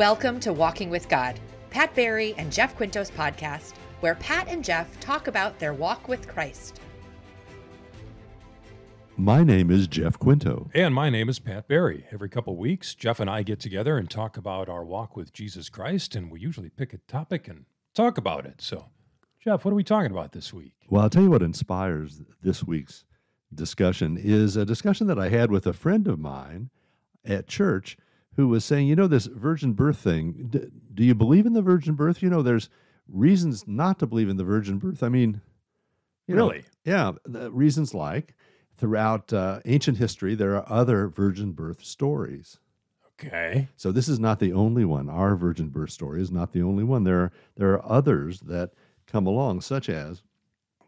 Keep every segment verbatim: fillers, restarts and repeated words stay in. Welcome to Walking with God, Pat Barry and Jeff Quinto's podcast, where Pat and Jeff talk about their walk with Christ. My name is Jeff Quinto. And my name is Pat Barry. Every couple weeks, Jeff and I get together and talk about our walk with Jesus Christ, and we usually pick a topic and talk about it. So, Jeff, what are we talking about this week? Well, I'll tell you what inspires this week's discussion is a discussion that I had with a friend of mine at church who was saying, you know, this virgin birth thing, d- do you believe in the virgin birth? You know, there's reasons not to believe in the virgin birth. I mean, you really? Know, yeah, reasons like throughout uh, ancient history, there are other virgin birth stories. Okay. So this is not the only one. Our virgin birth story is not the only one. There are, there are others that come along, such as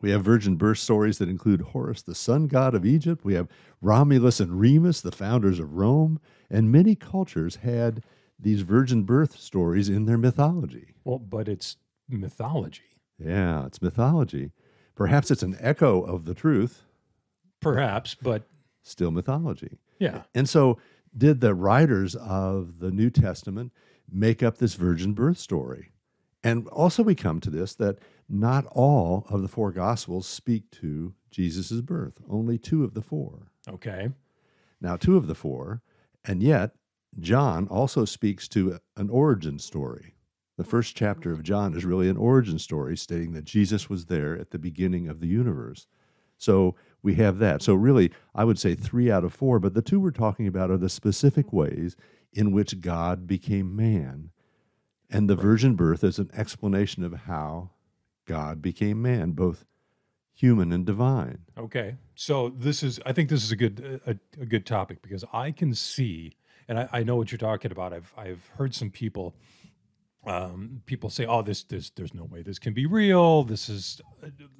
we have virgin birth stories that include Horus, the sun god of Egypt. We have Romulus and Remus, the founders of Rome. And many cultures had these virgin birth stories in their mythology. Well, but it's mythology. Yeah, it's mythology. Perhaps it's an echo of the truth. Perhaps, but... still mythology. Yeah. And so did the writers of the New Testament make up this virgin birth story? And also we come to this, that not all of the four Gospels speak to Jesus' birth, only two of the four. Okay. Now, two of the four, and yet John also speaks to an origin story. The first chapter of John is really an origin story stating that Jesus was there at the beginning of the universe. So we have that. So really, I would say three out of four, but the two we're talking about are the specific ways in which God became man. And the virgin birth is an explanation of how God became man, both human and divine. Okay, so this is, I think this is a good a, a good topic, because I can see, and I, I know what you're talking about. I've I've heard some people um, people say, oh, this this there's no way this can be real. This is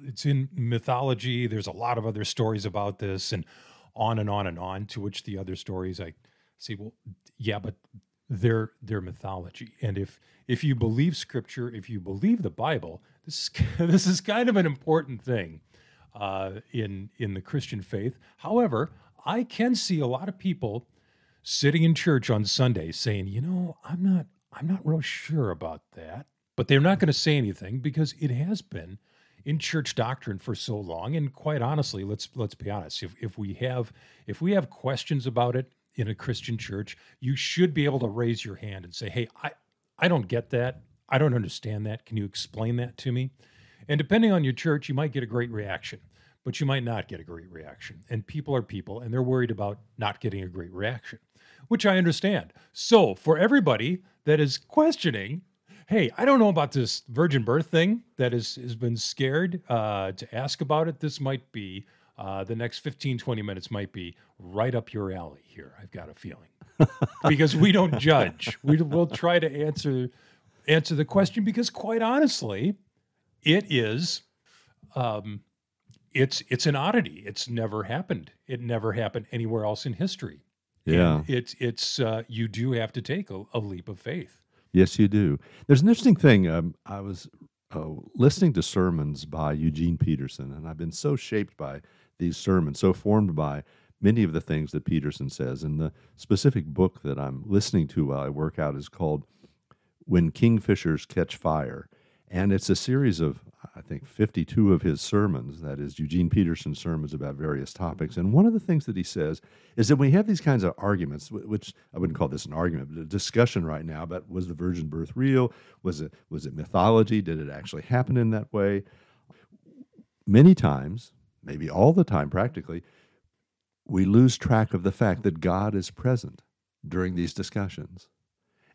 it's in mythology. There's a lot of other stories about this, and on and on and on. To which the other stories I say, well, yeah, but Their their mythology, and if if you believe Scripture, if you believe the Bible, this is, this is kind of an important thing uh, in in the Christian faith. However, I can see a lot of people sitting in church on Sunday saying, "You know, I'm not I'm not real sure about that," but they're not going to say anything because it has been in church doctrine for so long. And quite honestly, let's let's be honest. If if we have if we have questions about it in a Christian church, you should be able to raise your hand and say, hey, I, I don't get that. I don't understand that. Can you explain that to me? And depending on your church, you might get a great reaction, but you might not get a great reaction. And people are people, and they're worried about not getting a great reaction, which I understand. So for everybody that is questioning, hey, I don't know about this virgin birth thing that is, has been scared uh, to ask about it, this might be Uh, the next fifteen, twenty minutes might be right up your alley here, I've got a feeling. Because we don't judge. We will try to answer answer the question because, quite honestly, it is, um, it's it's an oddity. It's never happened. It never happened anywhere else in history. Yeah. And it's, it's uh, you do have to take a, a leap of faith. Yes, you do. There's an interesting thing. Um, I was uh, listening to sermons by Eugene Peterson, and I've been so shaped by these sermons, so formed by many of the things that Peterson says. And the specific book that I'm listening to while I work out is called When Kingfishers Catch Fire. And it's a series of, I think, fifty-two of his sermons, that is Eugene Peterson's sermons about various topics. And one of the things that he says is that when you have these kinds of arguments, which I wouldn't call this an argument, but a discussion right now about was the virgin birth real? Was it, was it mythology? Did it actually happen in that way? Many times, maybe all the time practically, we lose track of the fact that God is present during these discussions.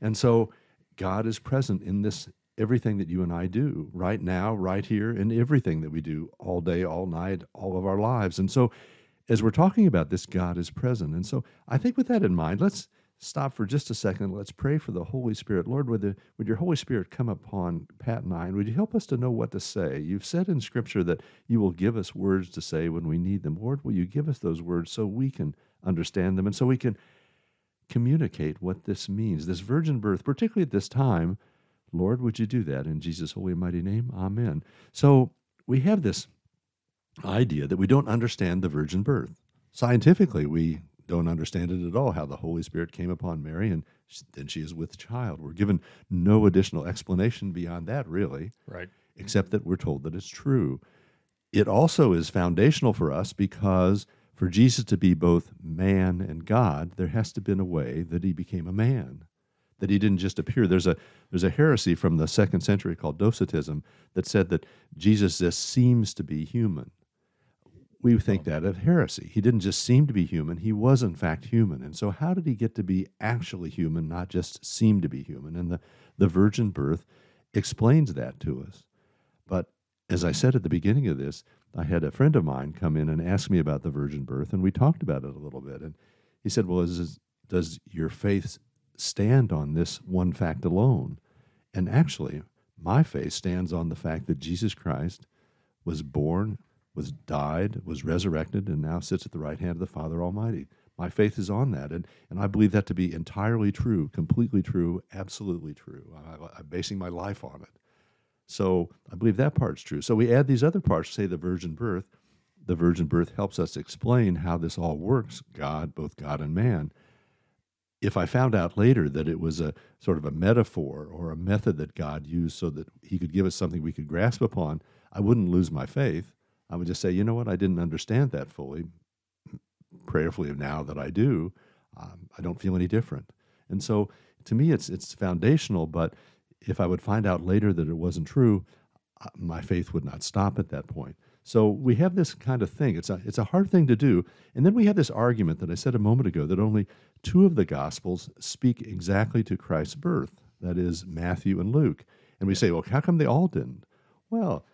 And so God is present in this, everything that you and I do right now, right here, and everything that we do all day, all night, all of our lives. And so as we're talking about this, God is present. And so I think with that in mind, let's stop for just a second. Let's pray for the Holy Spirit. Lord, would, the, would your Holy Spirit come upon Pat and I, and would you help us to know what to say? You've said in Scripture that you will give us words to say when we need them. Lord, will you give us those words so we can understand them and so we can communicate what this means, this virgin birth, particularly at this time? Lord, would you do that in Jesus' holy and mighty name? Amen. So we have this idea that we don't understand the virgin birth. Scientifically, we don't understand it at all, how the Holy Spirit came upon Mary, and then she is with child. We're given no additional explanation beyond that, really, right? Except that we're told that it's true. It also is foundational for us because for Jesus to be both man and God, there has to have been a way that he became a man, that he didn't just appear. There's a there's a heresy from the second century called Docetism that said that Jesus just seems to be human. We think that of heresy. He didn't just seem to be human. He was, in fact, human. And so how did he get to be actually human, not just seem to be human? And the, the virgin birth explains that to us. But as I said at the beginning of this, I had a friend of mine come in and ask me about the virgin birth, and we talked about it a little bit. And he said, well, is this, does your faith stand on this one fact alone? And actually, my faith stands on the fact that Jesus Christ was born, was died, was resurrected, and now sits at the right hand of the Father Almighty. My faith is on that, and, and I believe that to be entirely true, completely true, absolutely true. I, I'm basing my life on it. So I believe that part's true. So we add these other parts, say the virgin birth. The virgin birth helps us explain how this all works, God, both God and man. If I found out later that it was a sort of a metaphor or a method that God used so that he could give us something we could grasp upon, I wouldn't lose my faith. I would just say, you know what, I didn't understand that fully. Prayerfully now that I do, um, I don't feel any different. And so to me, it's it's foundational, but if I would find out later that it wasn't true, my faith would not stop at that point. So we have this kind of thing. It's a, it's a hard thing to do. And then we have this argument that I said a moment ago that only two of the Gospels speak exactly to Christ's birth, that is Matthew and Luke. And we say, well, how come they all didn't? Well,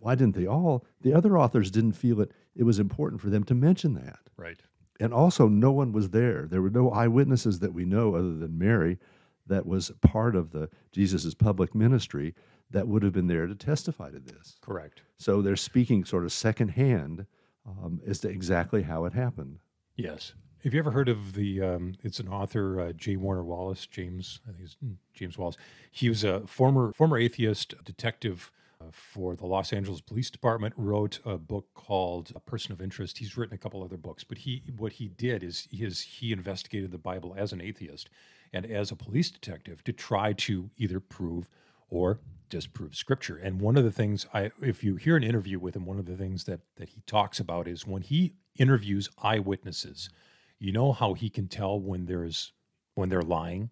why didn't they all? The other authors didn't feel it, it was important for them to mention that. Right. And also, no one was there. There were no eyewitnesses that we know other than Mary that was part of the Jesus's public ministry that would have been there to testify to this. Correct. So they're speaking sort of secondhand um, as to exactly how it happened. Yes. Have you ever heard of the, um, it's an author, uh, J. Warner Wallace, James, I think it's James Wallace. He was a former former atheist detective uh, for the Los Angeles Police Department, wrote a book called A Person of Interest. He's written a couple other books, but he what he did is his, he investigated the Bible as an atheist and as a police detective to try to either prove or disprove Scripture. And one of the things, I, if you hear an interview with him, one of the things that, that he talks about is when he interviews eyewitnesses, you know how he can tell when there's when they're lying?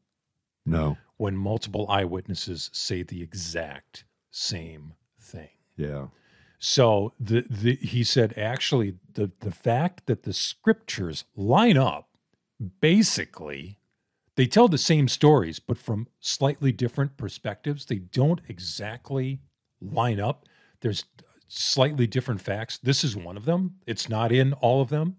No. When multiple eyewitnesses say the exact same thing. Yeah. So the, the he said, actually, the, the fact that the Scriptures line up basically... They tell the same stories, but from slightly different perspectives. They don't exactly line up. There's slightly different facts. This is one of them. It's not in all of them.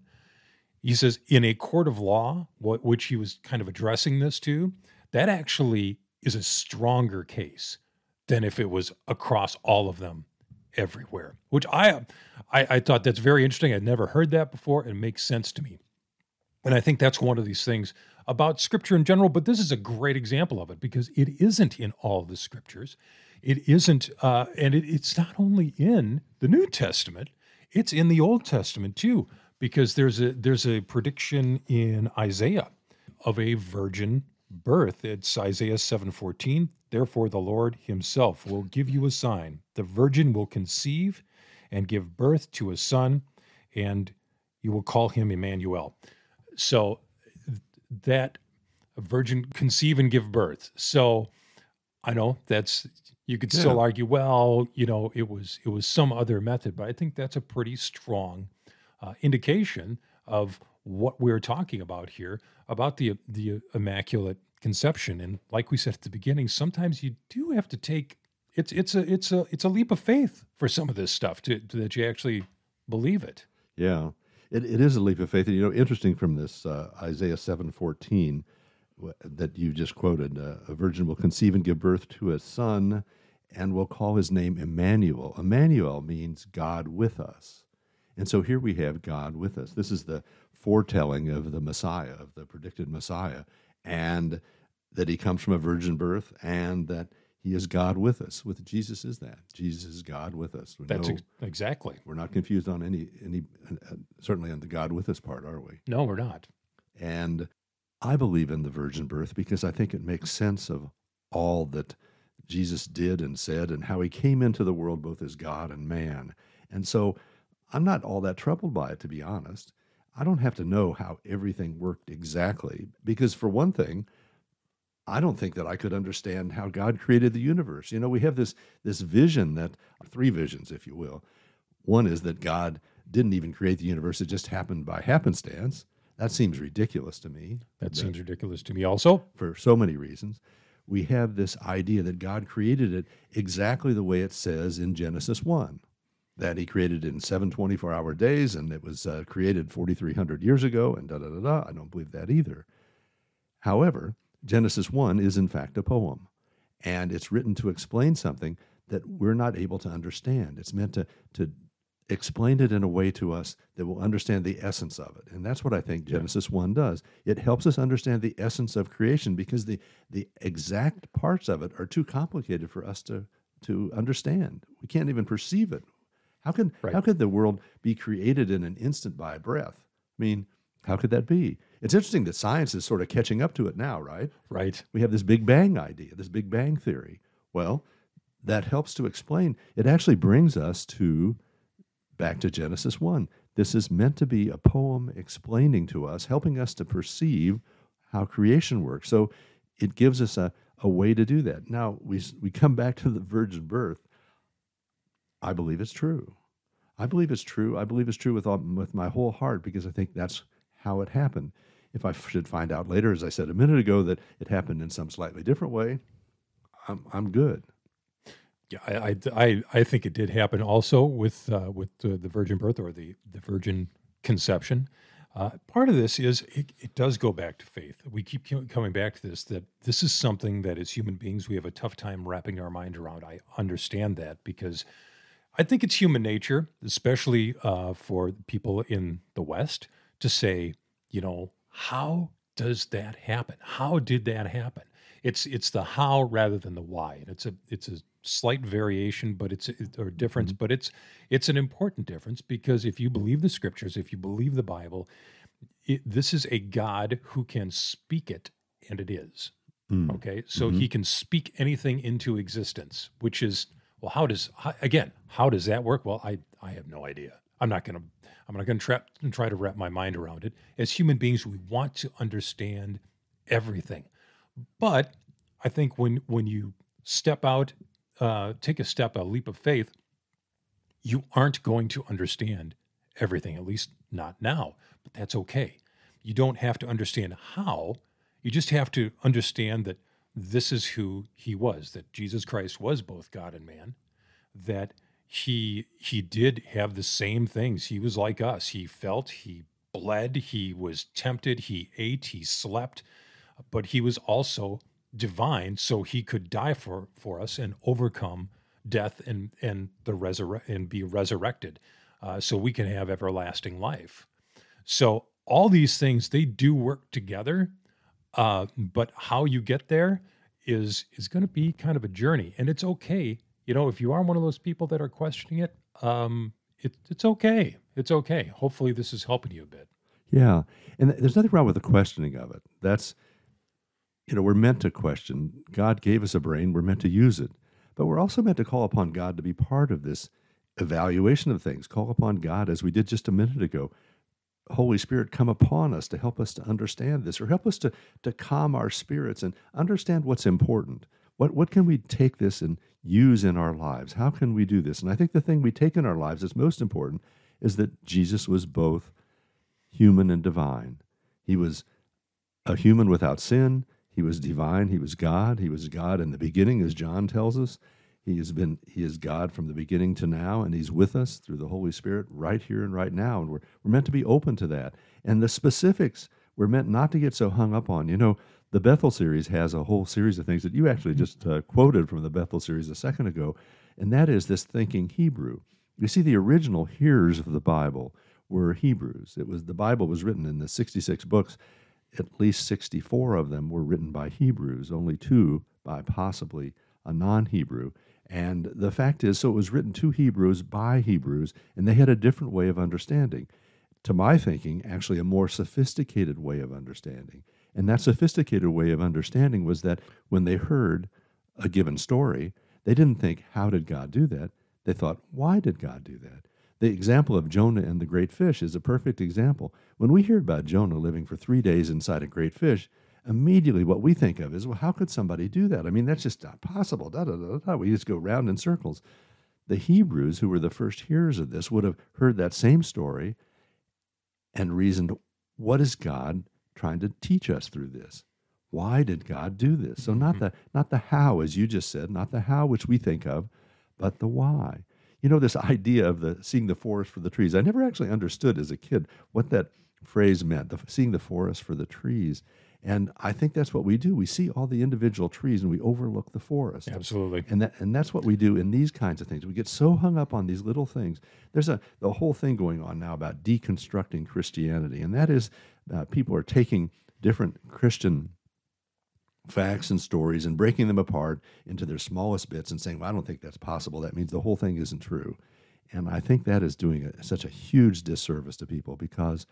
He says, in a court of law, what, which he was kind of addressing this to, that actually is a stronger case than if it was across all of them everywhere, which I, I, I thought that's very interesting. I'd never heard that before, and it makes sense to me. And I think that's one of these things about Scripture in general, but this is a great example of it because it isn't in all the Scriptures. It isn't, uh, and it, it's not only in the New Testament, it's in the Old Testament too, because there's a there's a prediction in Isaiah of a virgin birth. It's Isaiah seven fourteen, therefore the Lord himself will give you a sign. The virgin will conceive and give birth to a son, and you will call him Emmanuel. So that virgin conceive and give birth. So I know that's, you could yeah. still argue, well, you know, it was it was some other method, but I think that's a pretty strong uh, indication of what we're talking about here, about the the Immaculate Conception. And like we said at the beginning, sometimes you do have to take, it's it's a it's a it's a leap of faith for some of this stuff to, to that you actually believe it. Yeah. It, it is a leap of faith. And, you know, interesting from this uh, Isaiah seven fourteen w- that you just quoted, uh, a virgin will conceive and give birth to a son and will call his name Emmanuel. Emmanuel means God with us. And so here we have God with us. This is the foretelling of the Messiah, of the predicted Messiah, and that he comes from a virgin birth and that he is God with us. With Jesus is that. Jesus is God with us. We That's know, ex- exactly. We're not confused on any, any uh, certainly on the God with us part, are we? No, we're not. And I believe in the virgin birth because I think it makes sense of all that Jesus did and said and how he came into the world both as God and man. And so I'm not all that troubled by it, to be honest. I don't have to know how everything worked exactly because, for one thing, I don't think that I could understand how God created the universe. You know, we have this, this vision that, three visions, if you will. One is that God didn't even create the universe. It just happened by happenstance. That seems ridiculous to me. That, that seems ridiculous to me also. For so many reasons. We have this idea that God created it exactly the way it says in Genesis one, that he created it in seven twenty-four hour days, and it was uh, created forty-three hundred years ago, and da-da-da-da. I don't believe that either. However, Genesis one is in fact a poem, and it's written to explain something that we're not able to understand. It's meant to, to explain it in a way to us that will understand the essence of it. And that's what I think Genesis one does. It helps us understand the essence of creation because the, the exact parts of it are too complicated for us to, to understand. We can't even perceive it. How can, right. how could the world be created in an instant by a breath? I mean, how could that be? It's interesting that science is sort of catching up to it now, right? Right. We have this Big Bang idea, this Big Bang theory. Well, that helps to explain. It actually brings us to back to Genesis one. This is meant to be a poem explaining to us, helping us to perceive how creation works. So it gives us a, a way to do that. Now, we we come back to the virgin birth. I believe it's true. I believe it's true. I believe it's true with all, with my whole heart because I think that's how it happened. If I should find out later, as I said a minute ago, that it happened in some slightly different way, I'm I'm good. Yeah, I I I think it did happen also with uh, with uh, the virgin birth or the the virgin conception. Uh, part of this is it, it does go back to faith. We keep coming back to this, that this is something that as human beings we have a tough time wrapping our mind around. I understand that because I think it's human nature, especially uh, for people in the West, to say, you know, how does that happen? How did that happen? It's it's the how rather than the why, and it's a it's a slight variation, but it's or difference, mm-hmm. but it's it's an important difference because if you believe the scriptures, if you believe the Bible, it, this is a God who can speak it, and it is. Mm-hmm. Okay, so mm-hmm. he can speak anything into existence, which is well, how does how, again? How does that work? Well, I I have no idea. I'm not going to I'm not going to try, try to wrap my mind around it. As human beings, we want to understand everything. But I think when when you step out, uh, take a step, a leap of faith, you aren't going to understand everything, at least not now. But that's okay. You don't have to understand how. You just have to understand that this is who he was, that Jesus Christ was both God and man, that He he did have the same things. He was like us. He felt, he bled, he was tempted, he ate, he slept, but he was also divine, so he could die for, for us and overcome death and and the resurre- and be resurrected, uh, so we can have everlasting life. So all these things, they do work together, uh, but how you get there is is going to be kind of a journey, and it's okay. You know, if you are one of those people that are questioning it, um, it, it's okay. It's okay. Hopefully this is helping you a bit. Yeah. And th- there's nothing wrong with the questioning of it. That's, you know, we're meant to question. God gave us a brain. We're meant to use it. But we're also meant to call upon God to be part of this evaluation of things. Call upon God, as we did just a minute ago. Holy Spirit, come upon us to help us to understand this, or help us to, to calm our spirits and understand what's important. What what can we take this and use in our lives? How can we do this? And I think the thing we take in our lives that's most important is that Jesus was both human and divine. He was a human without sin. He was divine. He was God. He was God in the beginning, as John tells us. He has been. He is God from the beginning to now, and he's with us through the Holy Spirit right here and right now. And we're, we're meant to be open to that. And the specifics we're meant not to get so hung up on. You know, the Bethel series has a whole series of things that you actually just uh, quoted from the Bethel series a second ago, and that is this thinking Hebrew. You see, the original hearers of the Bible were Hebrews. It was the Bible was written in the sixty-six books. At least sixty-four of them were written by Hebrews, only two by possibly a non-Hebrew. And the fact is, so it was written to Hebrews by Hebrews, and they had a different way of understanding. to my thinking, actually a more sophisticated way of understanding. And that sophisticated way of understanding was that when they heard a given story, they didn't think, how did God do that? They thought, why did God do that? The example of Jonah and the great fish is a perfect example. When we hear about Jonah living for three days inside a great fish, immediately what we think of is, well, how could somebody do that? I mean, that's just not possible. Da, da, da, da. We just go round in circles. The Hebrews, who were the first hearers of this, would have heard that same story and reasoned, what is God trying to teach us through this? Why did God do this? So not the not the how, as you just said, not the how which we think of, but the why. You know, this idea of the seeing the forest for the trees, I never actually understood as a kid what that phrase meant, the, seeing the forest for the trees. And I think that's what we do. We see all the individual trees and we overlook the forest. Absolutely. And that, and that's what we do in these kinds of things. We get so hung up on these little things. There's a the whole thing going on now about deconstructing Christianity, and that is uh, people are taking different Christian facts and stories and breaking them apart into their smallest bits and saying, well, I don't think that's possible. That means the whole thing isn't true. And I think that is doing a, such a huge disservice to people because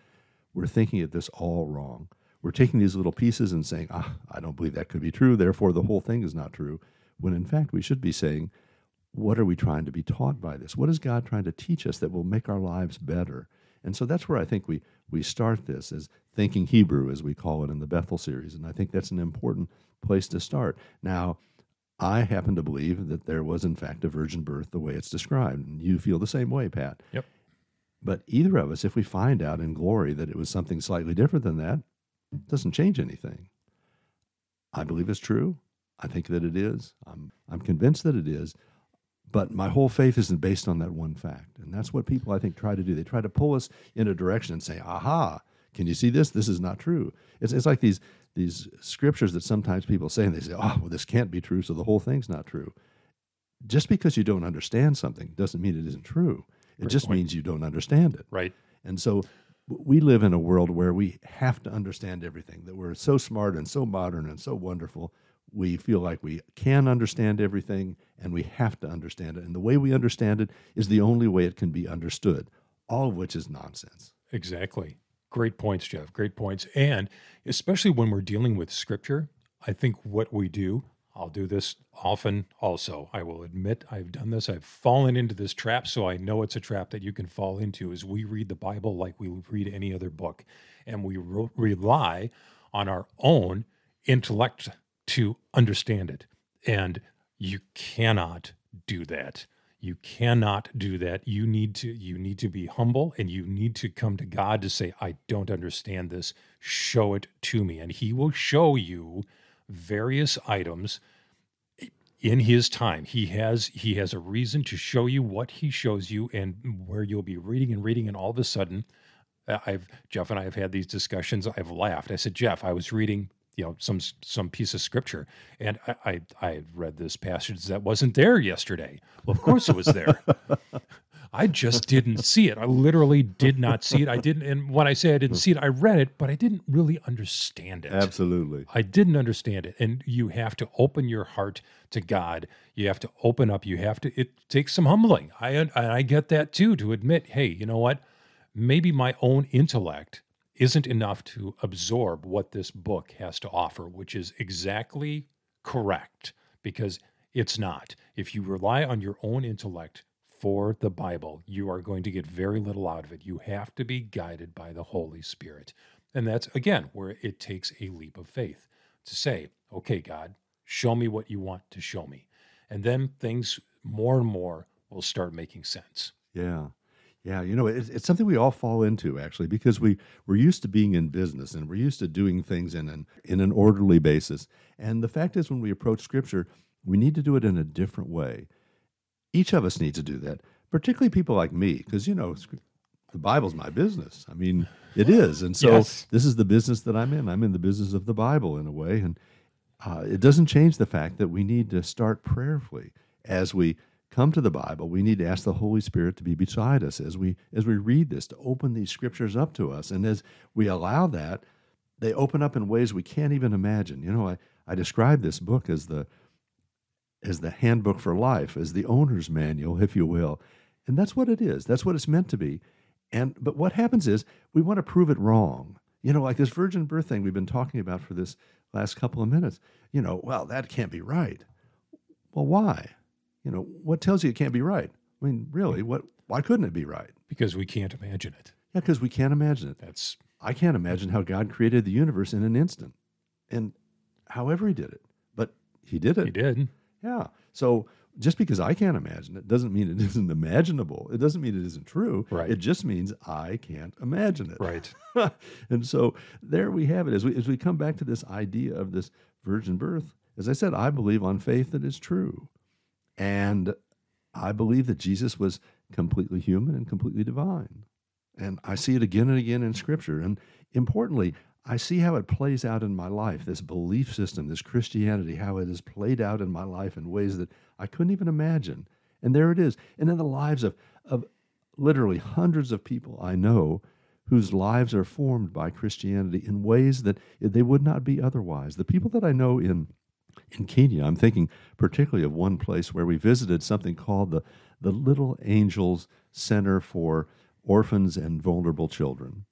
we're thinking of this all wrong. We're taking these little pieces and saying, ah, I don't believe that could be true, therefore the whole thing is not true, when in fact we should be saying, what are we trying to be taught by this? What is God trying to teach us that will make our lives better? And so that's where I think we we start this, as thinking Hebrew, as we call it in the Bethel series, and I think that's an important place to start. Now, I happen to believe that there was, in fact, a virgin birth the way it's described, and you feel the same way, Pat. Yep. But either of us, if we find out in glory that it was something slightly different than that, it doesn't change anything. I believe it's true. I think that it is. I'm I'm convinced that it is. But my whole faith isn't based on that one fact. And that's what people, I think, try to do. They try to pull us in a direction and say, aha, can you see this? This is not true. It's it's like these these scriptures that sometimes people say, and they say, oh, well, this can't be true, so the whole thing's not true. Just because you don't understand something doesn't mean it isn't true. It Great just point. means you don't understand it. Right. And so we live in a world where we have to understand everything, that we're so smart and so modern and so wonderful. We feel like we can understand everything, and we have to understand it. And the way we understand it is the only way it can be understood, all of which is nonsense. Exactly. Great points, Jeff. Great points. And especially when we're dealing with Scripture, I think what we do, I'll do this often also. I will admit I've done this. I've fallen into this trap, so I know it's a trap that you can fall into, is we read the Bible like we read any other book, and we re- rely on our own intellect to understand it. And you cannot do that. You cannot do that. You need to, you need to be humble, and you need to come to God to say, I don't understand this. Show it to me. And he will show you various items in his time. He has, he has a reason to show you what he shows you, and where you'll be reading and reading, and all of a sudden, I've Jeff and I have had these discussions. I've laughed. I said, Jeff, I was reading, you know, some some piece of scripture, and I, I I read this passage that wasn't there yesterday. Well, of course it was there. I just didn't see it. I literally did not see it. I didn't, and when I say I didn't see it, I read it, but I didn't really understand it. Absolutely. I didn't understand it. And you have to open your heart to God. You have to open up. You have to, it takes some humbling. I and I get that too, to admit, hey, you know what? Maybe my own intellect isn't enough to absorb what this book has to offer, which is exactly correct, because it's not. If you rely on your own intellect for the Bible, you are going to get very little out of it. You have to be guided by the Holy Spirit. And that's, again, where it takes a leap of faith to say, okay, God, show me what you want to show me. And then things more and more will start making sense. Yeah. Yeah, you know, it's, it's something we all fall into, actually, because we, we're used to being in business, and we're used to doing things in an, in an orderly basis. And the fact is, when we approach Scripture, we need to do it in a different way. Each of us needs to do that, particularly people like me, because, you know, the Bible's my business. I mean, it is. And so yes. This is the business that I'm in. I'm in the business of the Bible in a way. And uh, it doesn't change the fact that we need to start prayerfully as we come to the Bible. We need to ask the Holy Spirit to be beside us as we as we read this, to open these scriptures up to us. And as we allow that, they open up in ways we can't even imagine. You know, I, I describe this book as the as the handbook for life, as the owner's manual, if you will. And that's what it is. That's what it's meant to be. And but what happens is we want to prove it wrong. You know, like this virgin birth thing we've been talking about for this last couple of minutes. You know, well, that can't be right. Well, why? You know, what tells you it can't be right? I mean, really, what? Why couldn't it be right? Because we can't imagine it. Yeah, because we can't imagine it. That's I can't imagine how God created the universe in an instant, and however he did it, but he did it. He did. Yeah. So just because I can't imagine it doesn't mean it isn't imaginable. It doesn't mean it isn't true. Right. It just means I can't imagine it. Right. And so there we have it. As we as we come back to this idea of this virgin birth, as I said, I believe on faith that it's true. And I believe that Jesus was completely human and completely divine. And I see it again and again in Scripture. And importantly, I see how it plays out in my life, this belief system, this Christianity, how it is played out in my life in ways that I couldn't even imagine. And there it is. And in the lives of, of literally hundreds of people I know whose lives are formed by Christianity in ways that they would not be otherwise. The people that I know in, in Kenya, I'm thinking particularly of one place where we visited something called the, the Little Angels Center for Orphans and Vulnerable Children.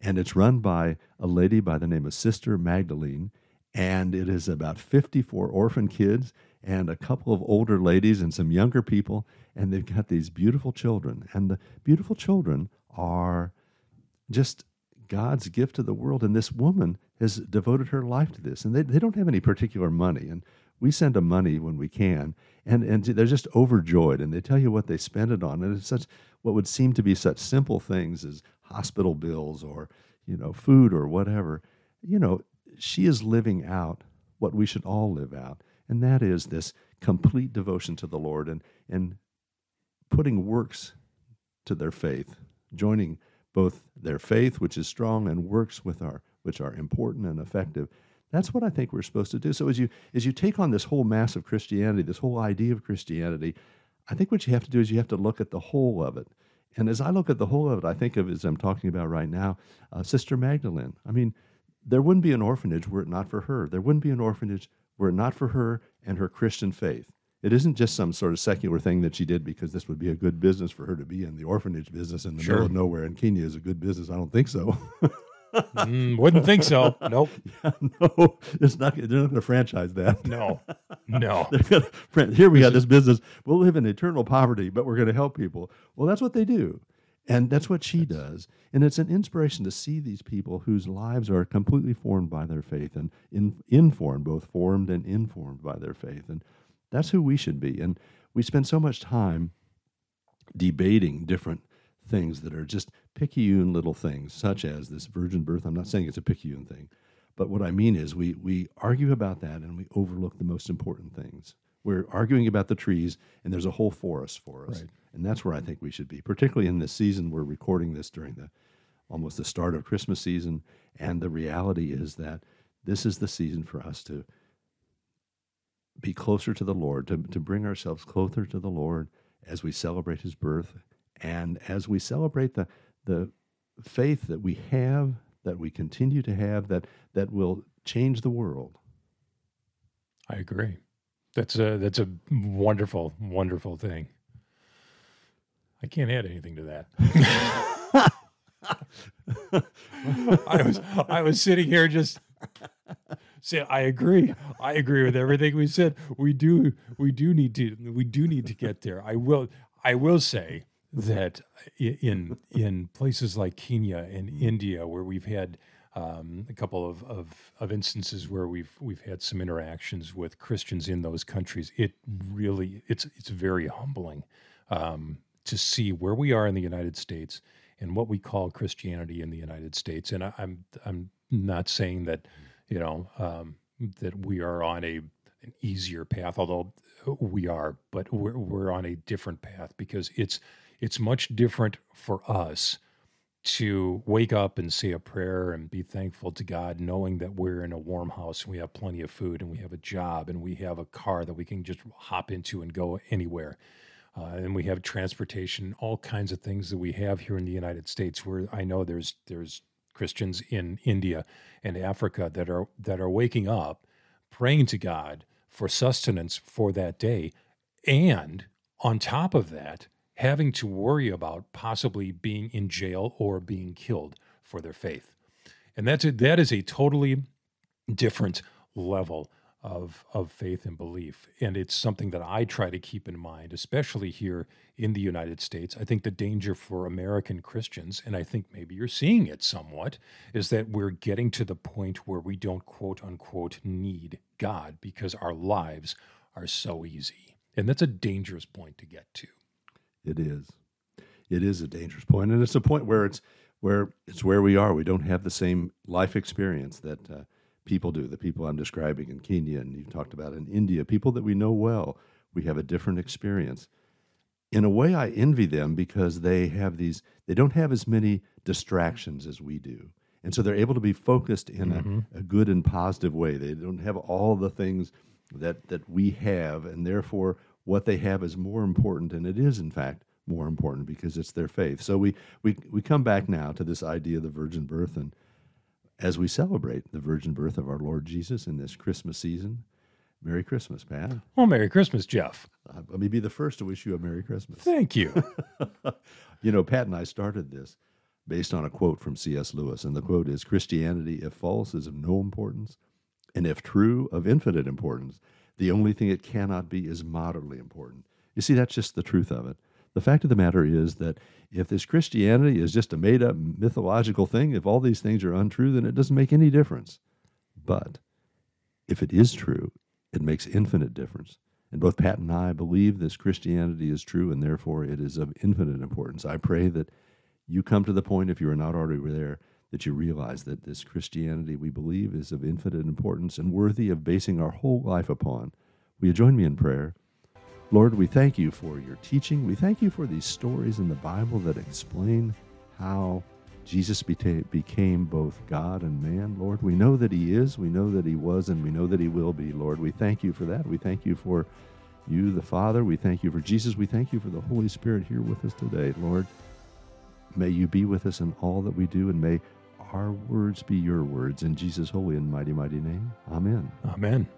And it's run by a lady by the name of Sister Magdalene, and it is about fifty-four orphan kids and a couple of older ladies and some younger people, and they've got these beautiful children. And the beautiful children are just God's gift to the world, and this woman has devoted her life to this. And they, they don't have any particular money, and we send them money when we can, and, and they're just overjoyed, and they tell you what they spend it on. And it's such what would seem to be such simple things as hospital bills or, you know, food or whatever. You know, she is living out what we should all live out, and that is this complete devotion to the Lord and and putting works to their faith, joining both their faith, which is strong, and works with our which are important and effective. That's what I think we're supposed to do. So as you as you take on this whole mass of Christianity, this whole idea of Christianity, I think what you have to do is you have to look at the whole of it. And as I look at the whole of it, I think of, as I'm talking about right now, uh, Sister Magdalene. I mean, there wouldn't be an orphanage were it not for her. There wouldn't be an orphanage were it not for her and her Christian faith. It isn't just some sort of secular thing that she did because this would be a good business for her to be in. The orphanage business in the sure. middle of nowhere in Kenya is a good business. I don't think so. mm, wouldn't think so. Nope. Yeah, no, it's not. They're not going to franchise that. No, no. They're gonna, here we got this business. We'll live in eternal poverty, but we're going to help people. Well, that's what they do, and that's what she does. And it's an inspiration to see these people whose lives are completely formed by their faith and in, informed, both formed and informed by their faith. And that's who we should be. And we spend so much time debating different things that are just picayune little things, such as this virgin birth. I'm not saying it's a picayune thing, but what I mean is we we argue about that and we overlook the most important things. We're arguing about the trees, and there's a whole forest for us. Right. And that's where I think we should be, particularly in this season. We're recording this during the almost the start of Christmas season, and the reality is that this is the season for us to be closer to the Lord, to, to bring ourselves closer to the Lord as we celebrate his birth. And as we celebrate the the faith that we have, that we continue to have, that that will change the world. I agree. That's a that's a wonderful, wonderful thing. I can't add anything to that. I was I was sitting here just saying, I agree. I agree with everything we said. We do we do need to we do need to get there. I will I will say that in in places like Kenya and India, where we've had um, a couple of, of of instances where we've we've had some interactions with Christians in those countries, it really it's it's very humbling um, to see where we are in the United States and what we call Christianity in the United States. And I, I'm I'm not saying that you know um, that we are on a an easier path, although we are, but we're we're on a different path because it's. It's much different for us to wake up and say a prayer and be thankful to God, knowing that we're in a warm house and we have plenty of food and we have a job and we have a car that we can just hop into and go anywhere. Uh, and we have transportation, all kinds of things that we have here in the United States, where I know there's there's Christians in India and Africa that are that are waking up, praying to God for sustenance for that day. And on top of that, having to worry about possibly being in jail or being killed for their faith. And that's a, that is a totally different level of of faith and belief. And it's something that I try to keep in mind, especially here in the United States. I think the danger for American Christians, and I think maybe you're seeing it somewhat, is that we're getting to the point where we don't quote unquote need God because our lives are so easy. And that's a dangerous point to get to. It is. It is a dangerous point. And it's a point where it's where it's where we are. We don't have the same life experience that uh, people do, the people I'm describing in Kenya and you've talked about in India, people that we know well. We have a different experience. In a way, I envy them because they have these, they don't have as many distractions as we do. And so they're able to be focused in mm-hmm. a, a good and positive way. They don't have all the things that, that we have, and therefore what they have is more important, and it is, in fact, more important because it's their faith. So we we we come back now to this idea of the virgin birth, and as we celebrate the virgin birth of our Lord Jesus in this Christmas season, Merry Christmas, Pat. Well, Merry Christmas, Jeff. Uh, let me be the first to wish you a Merry Christmas. Thank you. You know, Pat and I started this based on a quote from C S Lewis, and the quote is, "Christianity, if false, is of no importance, and if true, of infinite importance. The only thing it cannot be is moderately important." You see, that's just the truth of it. The fact of the matter is that if this Christianity is just a made-up mythological thing, if all these things are untrue, then it doesn't make any difference. But if it is true, it makes infinite difference. And both Pat and I believe this Christianity is true, and therefore it is of infinite importance. I pray that you come to the point, if you are not already there, that you realize that this Christianity we believe is of infinite importance and worthy of basing our whole life upon. Will you join me in prayer? Lord, we thank you for your teaching. We thank you for these stories in the Bible that explain how Jesus beta- became both God and man. Lord, we know that he is, we know that he was, and we know that he will be. Lord, we thank you for that. We thank you for you, the Father. We thank you for Jesus. We thank you for the Holy Spirit here with us today. Lord, may you be with us in all that we do, and may our words be your words. In Jesus' holy and mighty, mighty name, amen. Amen.